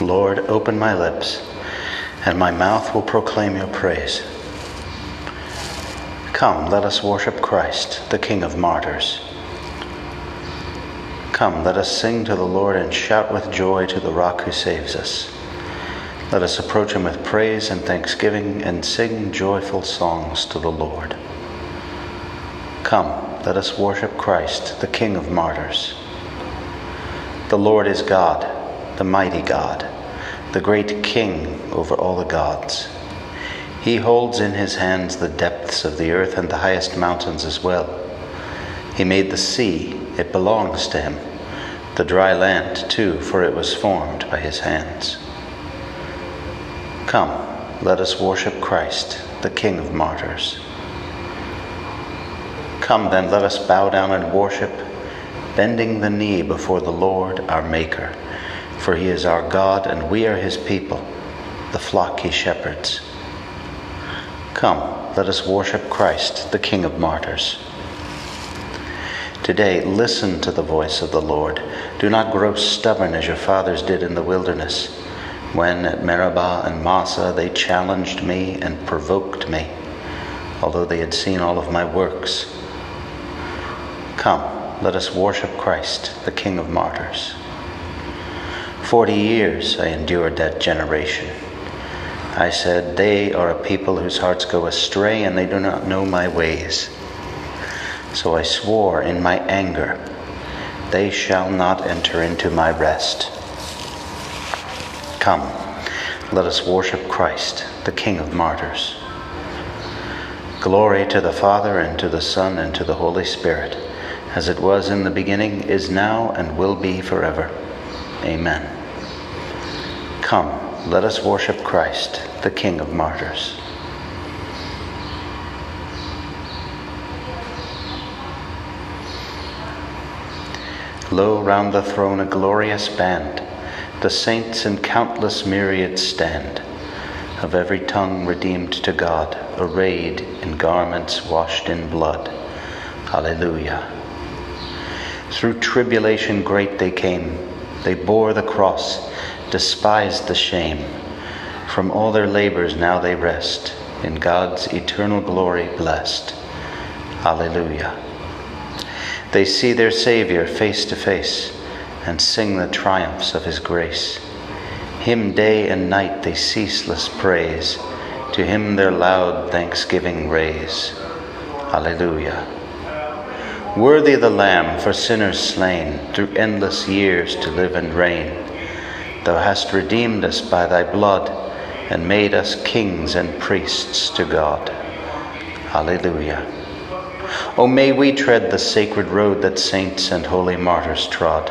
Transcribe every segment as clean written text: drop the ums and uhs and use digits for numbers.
Lord, open my lips, and my mouth will proclaim your praise. Come, let us worship Christ, the King of martyrs. Come, let us sing to the Lord and shout with joy to the rock who saves us. Let us approach him with praise and thanksgiving and sing joyful songs to the Lord. Come, let us worship Christ, the King of martyrs. The Lord is God, the mighty God, the great King over all the gods. He holds in his hands the depths of the earth and the highest mountains as well. He made the sea, it belongs to him, the dry land too, for it was formed by his hands. Come, let us worship Christ, the King of martyrs. Come then, let us bow down and worship, bending the knee before the Lord our Maker, for he is our God and we are his people, the flock he shepherds. Come, let us worship Christ, the King of martyrs. Today, listen to the voice of the Lord. Do not grow stubborn as your fathers did in the wilderness, when at Meribah and Massa they challenged me and provoked me, although they had seen all of my works. Come, let us worship Christ, the King of martyrs. 40 years I endured that generation. I said, they are a people whose hearts go astray, and they do not know my ways. So I swore in my anger, they shall not enter into my rest. Come, let us worship Christ, the King of martyrs. Glory to the Father, and to the Son, and to the Holy Spirit, as it was in the beginning, is now, and will be forever. Amen. Come, let us worship Christ, the King of martyrs. Lo, round the throne a glorious band, the saints in countless myriads stand, of every tongue redeemed to God, arrayed in garments washed in blood. Hallelujah. Through tribulation great they came. They bore the cross, despised the shame. From all their labors now they rest, in God's eternal glory blessed. Hallelujah. They see their Savior face to face, and sing the triumphs of his grace. Him day and night they ceaseless praise, to him their loud thanksgiving raise. Hallelujah. Worthy the Lamb for sinners slain, through endless years to live and reign. Thou hast redeemed us by thy blood, and made us kings and priests to God. Hallelujah. O may we tread the sacred road that saints and holy martyrs trod,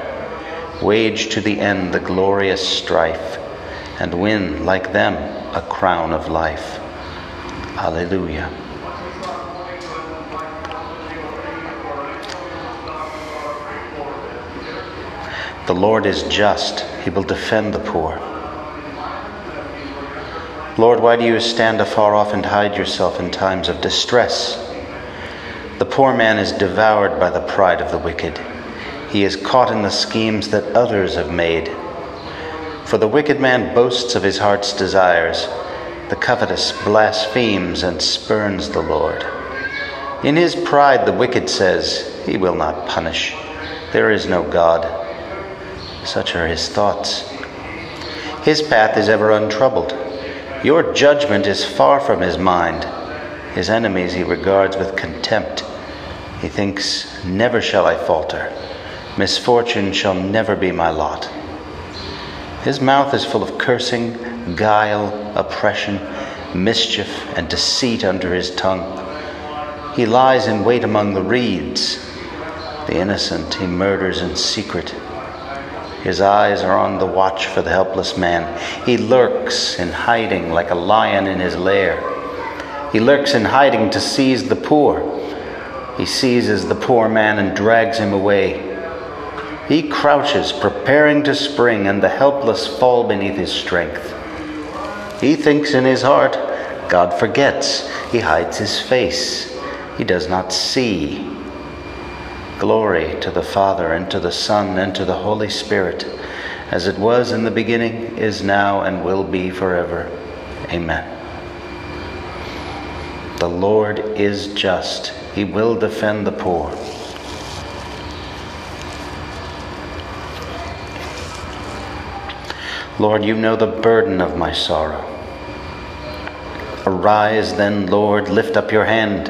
wage to the end the glorious strife, and win, like them, a crown of life. Hallelujah. The Lord is just. He will defend the poor. Lord, why do you stand afar off and hide yourself in times of distress? The poor man is devoured by the pride of the wicked. He is caught in the schemes that others have made. For the wicked man boasts of his heart's desires. The covetous blasphemes and spurns the Lord. In his pride the wicked says, he will not punish. There is no God. Such are his thoughts. His path is ever untroubled. Your judgment is far from his mind. His enemies he regards with contempt. He thinks, never shall I falter. Misfortune shall never be my lot. His mouth is full of cursing, guile, oppression, mischief, and deceit under his tongue. He lies in wait among the reeds. The innocent he murders in secret. His eyes are on the watch for the helpless man. He lurks in hiding like a lion in his lair. He lurks in hiding to seize the poor. He seizes the poor man and drags him away. He crouches, preparing to spring, and the helpless fall beneath his strength. He thinks in his heart, God forgets. He hides his face. He does not see. Glory to the Father, and to the Son, and to the Holy Spirit, as it was in the beginning, is now, and will be forever. Amen. The Lord is just. He will defend the poor. Lord, you know the burden of my sorrow. Arise then, Lord, lift up your hand.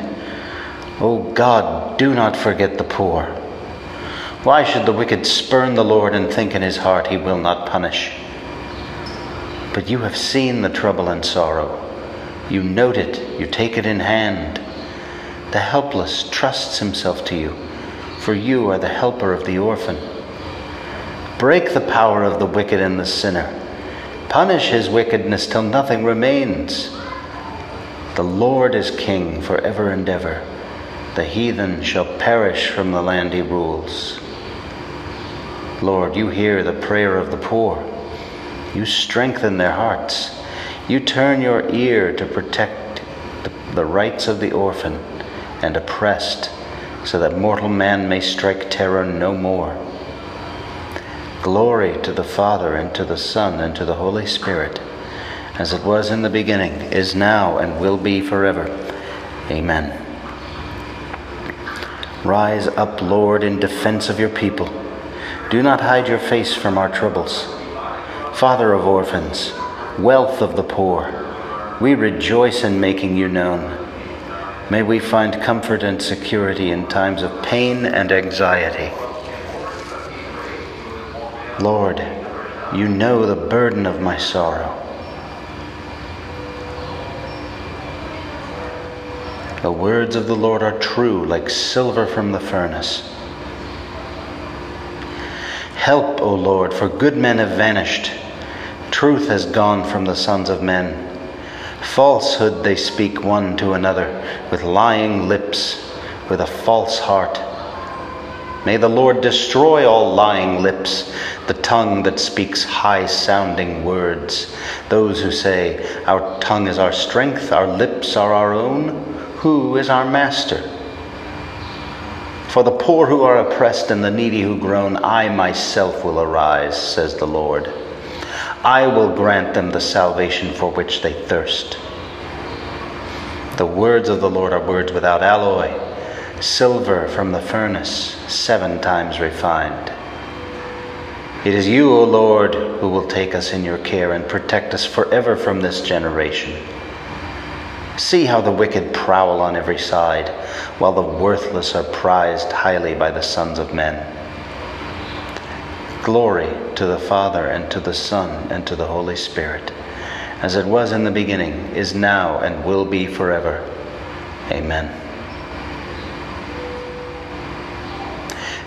O God, do not forget the poor. Why should the wicked spurn the Lord and think in his heart he will not punish? But you have seen the trouble and sorrow. You note it, you take it in hand. The helpless trusts himself to you, for you are the helper of the orphan. Break the power of the wicked and the sinner. Punish his wickedness till nothing remains. The Lord is king forever and ever. The heathen shall perish from the land he rules. Lord, you hear the prayer of the poor. You strengthen their hearts. You turn your ear to protect the rights of the orphan and oppressed, so that mortal man may strike terror no more. Glory to the Father, and to the Son, and to the Holy Spirit, as it was in the beginning, is now, and will be forever. Amen. Rise up, Lord, in defense of your people. Do not hide your face from our troubles. Father of orphans, wealth of the poor, we rejoice in making you known. May we find comfort and security in times of pain and anxiety. Lord, you know the burden of my sorrow. The words of the Lord are true, like silver from the furnace. Help, O Lord, for good men have vanished. Truth has gone from the sons of men. Falsehood they speak one to another, with lying lips, with a false heart. May the Lord destroy all lying lips, the tongue that speaks high-sounding words. Those who say, "Our tongue is our strength, our lips are our own. Who is our master?" For the poor who are oppressed and the needy who groan, I myself will arise, says the Lord. I will grant them the salvation for which they thirst. The words of the Lord are words without alloy, silver from the furnace, 7 times refined. It is you, O Lord, who will take us in your care and protect us forever from this generation. See how the wicked prowl on every side, while the worthless are prized highly by the sons of men. Glory to the Father, and to the Son, and to the Holy Spirit, as it was in the beginning, is now, and will be forever. Amen.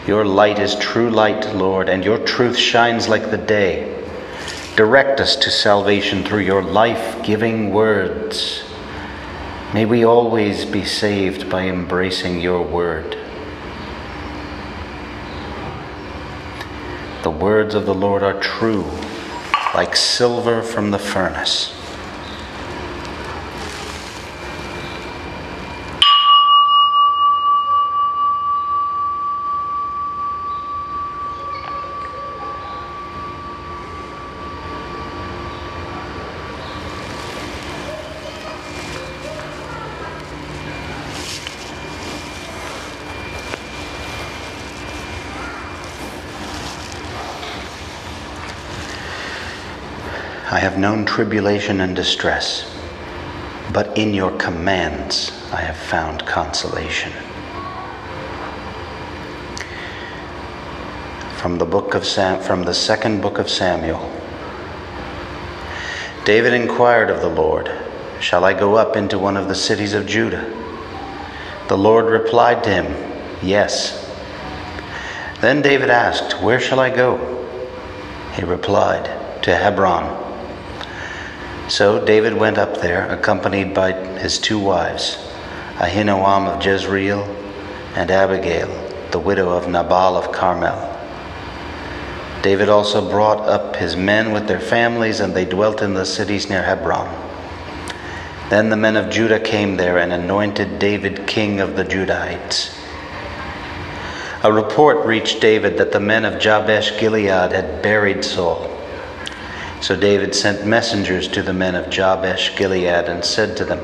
Your light is true light, Lord, and your truth shines like the day. Direct us to salvation through your life-giving words. May we always be saved by embracing your word. The words of the Lord are true, like silver from the furnace. I have known tribulation and distress, but in your commands I have found consolation. From the second book of Samuel. David inquired of the Lord, "Shall I go up into one of the cities of Judah?" The Lord replied to him, "Yes." Then David asked, "Where shall I go?" He replied, "To Hebron." So David went up there, accompanied by his 2 wives, Ahinoam of Jezreel and Abigail, the widow of Nabal of Carmel. David also brought up his men with their families, and they dwelt in the cities near Hebron. Then the men of Judah came there and anointed David king of the Judahites. a report reached David that the men of Jabesh-Gilead had buried Saul. So David sent messengers to the men of Jabesh-Gilead and said to them,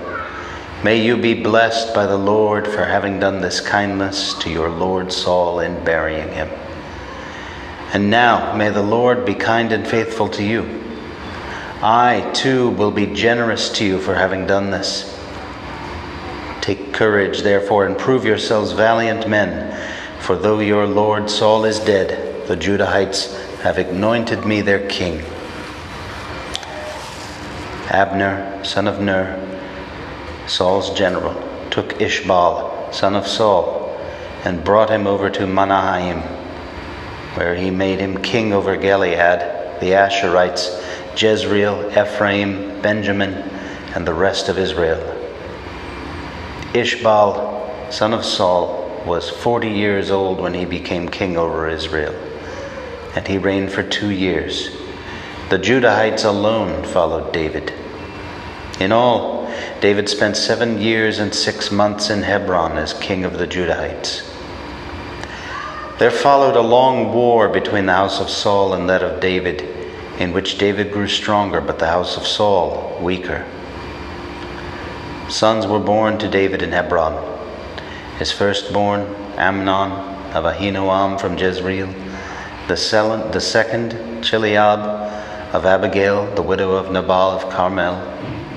"May you be blessed by the Lord for having done this kindness to your lord Saul in burying him. And now may the Lord be kind and faithful to you. I too will be generous to you for having done this. Take courage, therefore, and prove yourselves valiant men, for though your lord Saul is dead, the Judahites have anointed me their king." Abner, son of Ner, Saul's general, took Ishbal, son of Saul, and brought him over to Manahaim, where he made him king over Gilead, the Asherites, Jezreel, Ephraim, Benjamin, and the rest of Israel. Ishbal, son of Saul, was 40 years old when he became king over Israel, and he reigned for 2 years. The Judahites alone followed David. In all, David spent 7 years and 6 months in Hebron as king of the Judahites. There followed a long war between the house of Saul and that of David, in which David grew stronger, but the house of Saul weaker. Sons were born to David in Hebron. His firstborn, Amnon of Ahinoam from Jezreel, the second, Chileab of Abigail, the widow of Nabal of Carmel,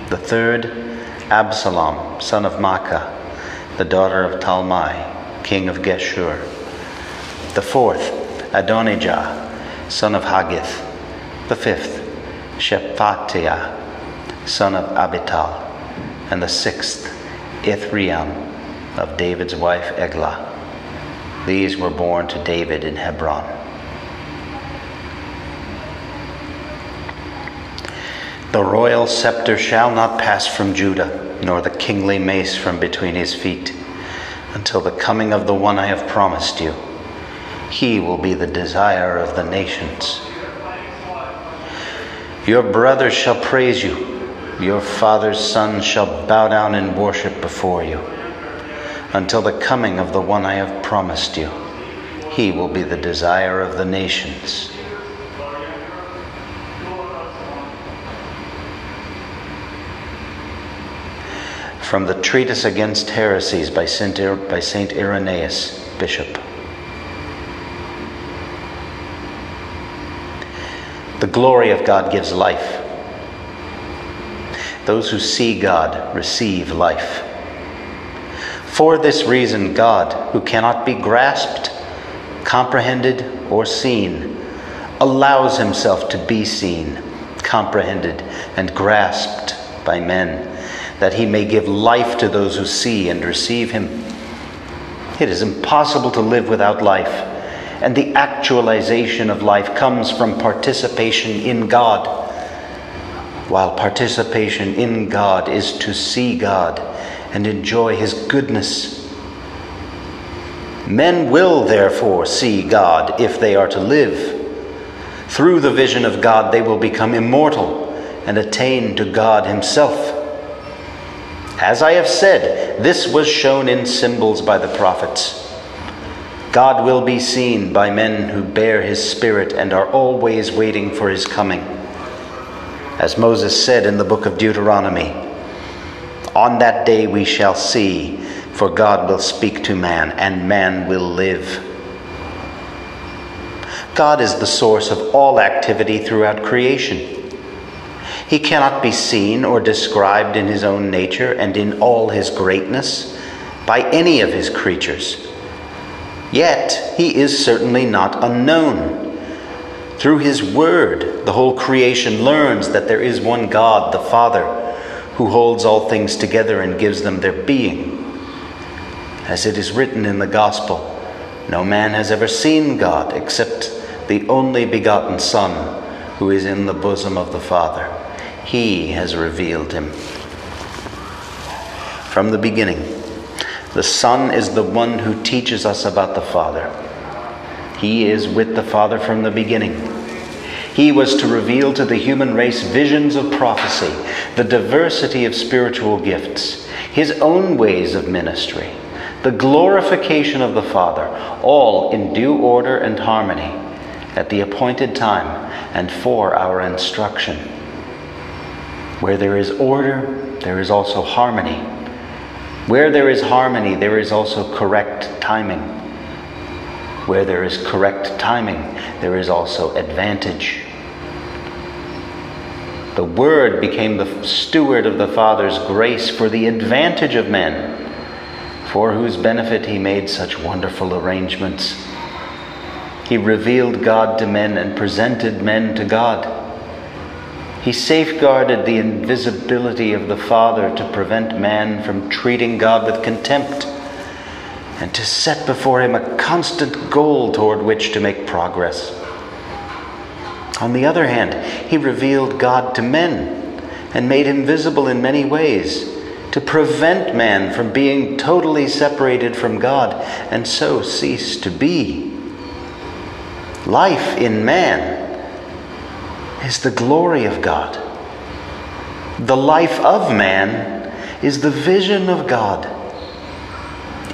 the third, Absalom, son of Makkah, the daughter of Talmai, king of Geshur, the fourth, Adonijah, son of Haggith, the fifth, Shephatiah, son of Abital, and the sixth, Ithream, of David's wife Eglah. These were born to David in Hebron. The royal scepter shall not pass from Judah, nor the kingly mace from between his feet, until the coming of the one I have promised you. He will be the desire of the nations. Your brothers shall praise you. Your father's sons shall bow down and worship before you, until the coming of the one I have promised you. He will be the desire of the nations. From the Treatise Against Heresies by St. Irenaeus, Bishop. The glory of God gives life. Those who see God receive life. For this reason, God, who cannot be grasped, comprehended, or seen, allows himself to be seen, comprehended, and grasped by men, that he may give life to those who see and receive him. It is impossible to live without life, and the actualization of life comes from participation in God. While participation in God is to see God and enjoy his goodness. Men will therefore see God if they are to live. Through the vision of God, they will become immortal and attain to God himself. As I have said, this was shown in symbols by the prophets. God will be seen by men who bear his spirit and are always waiting for his coming. As Moses said in the book of Deuteronomy, "On that day we shall see, for God will speak to man, and man will live." God is the source of all activity throughout creation. He cannot be seen or described in his own nature and in all his greatness by any of his creatures. Yet he is certainly not unknown. Through his word, the whole creation learns that there is one God, the Father, who holds all things together and gives them their being. As it is written in the Gospel, "No man has ever seen God except the only begotten Son, who is in the bosom of the Father. He has revealed him." From the beginning, the Son is the one who teaches us about the Father. He is with the Father from the beginning. He was to reveal to the human race visions of prophecy, the diversity of spiritual gifts, his own ways of ministry, the glorification of the Father, all in due order and harmony, at the appointed time and for our instruction. Where there is order, there is also harmony. Where there is harmony, there is also correct timing. Where there is correct timing, there is also advantage. The Word became the steward of the Father's grace for the advantage of men, for whose benefit he made such wonderful arrangements. He revealed God to men and presented men to God. He safeguarded the invisibility of the Father to prevent man from treating God with contempt and to set before him a constant goal toward which to make progress. On the other hand, he revealed God to men and made him visible in many ways to prevent man from being totally separated from God and so cease to be. Life in man is the glory of God. The life of man is the vision of God.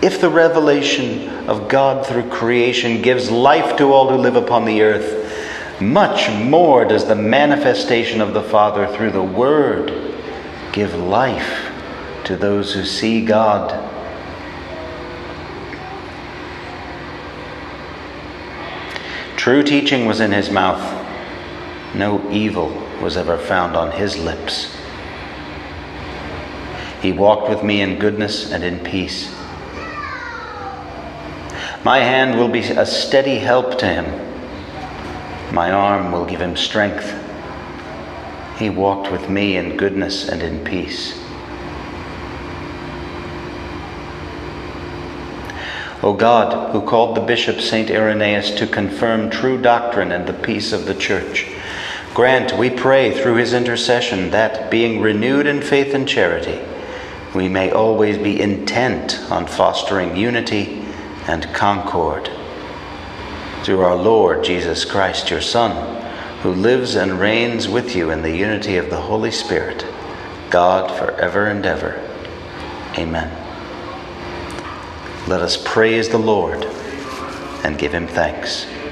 If the revelation of God through creation gives life to all who live upon the earth, much more does the manifestation of the Father through the Word give life to those who see God. True teaching was in his mouth. No evil was ever found on his lips. He walked with me in goodness and in peace. My hand will be a steady help to him. My arm will give him strength. He walked with me in goodness and in peace. O God, who called the bishop St. Irenaeus to confirm true doctrine and the peace of the Church, grant, we pray, through his intercession that, being renewed in faith and charity, we may always be intent on fostering unity and concord. Through our Lord Jesus Christ, your Son, who lives and reigns with you in the unity of the Holy Spirit, God forever and ever. Amen. Let us praise the Lord and give him thanks.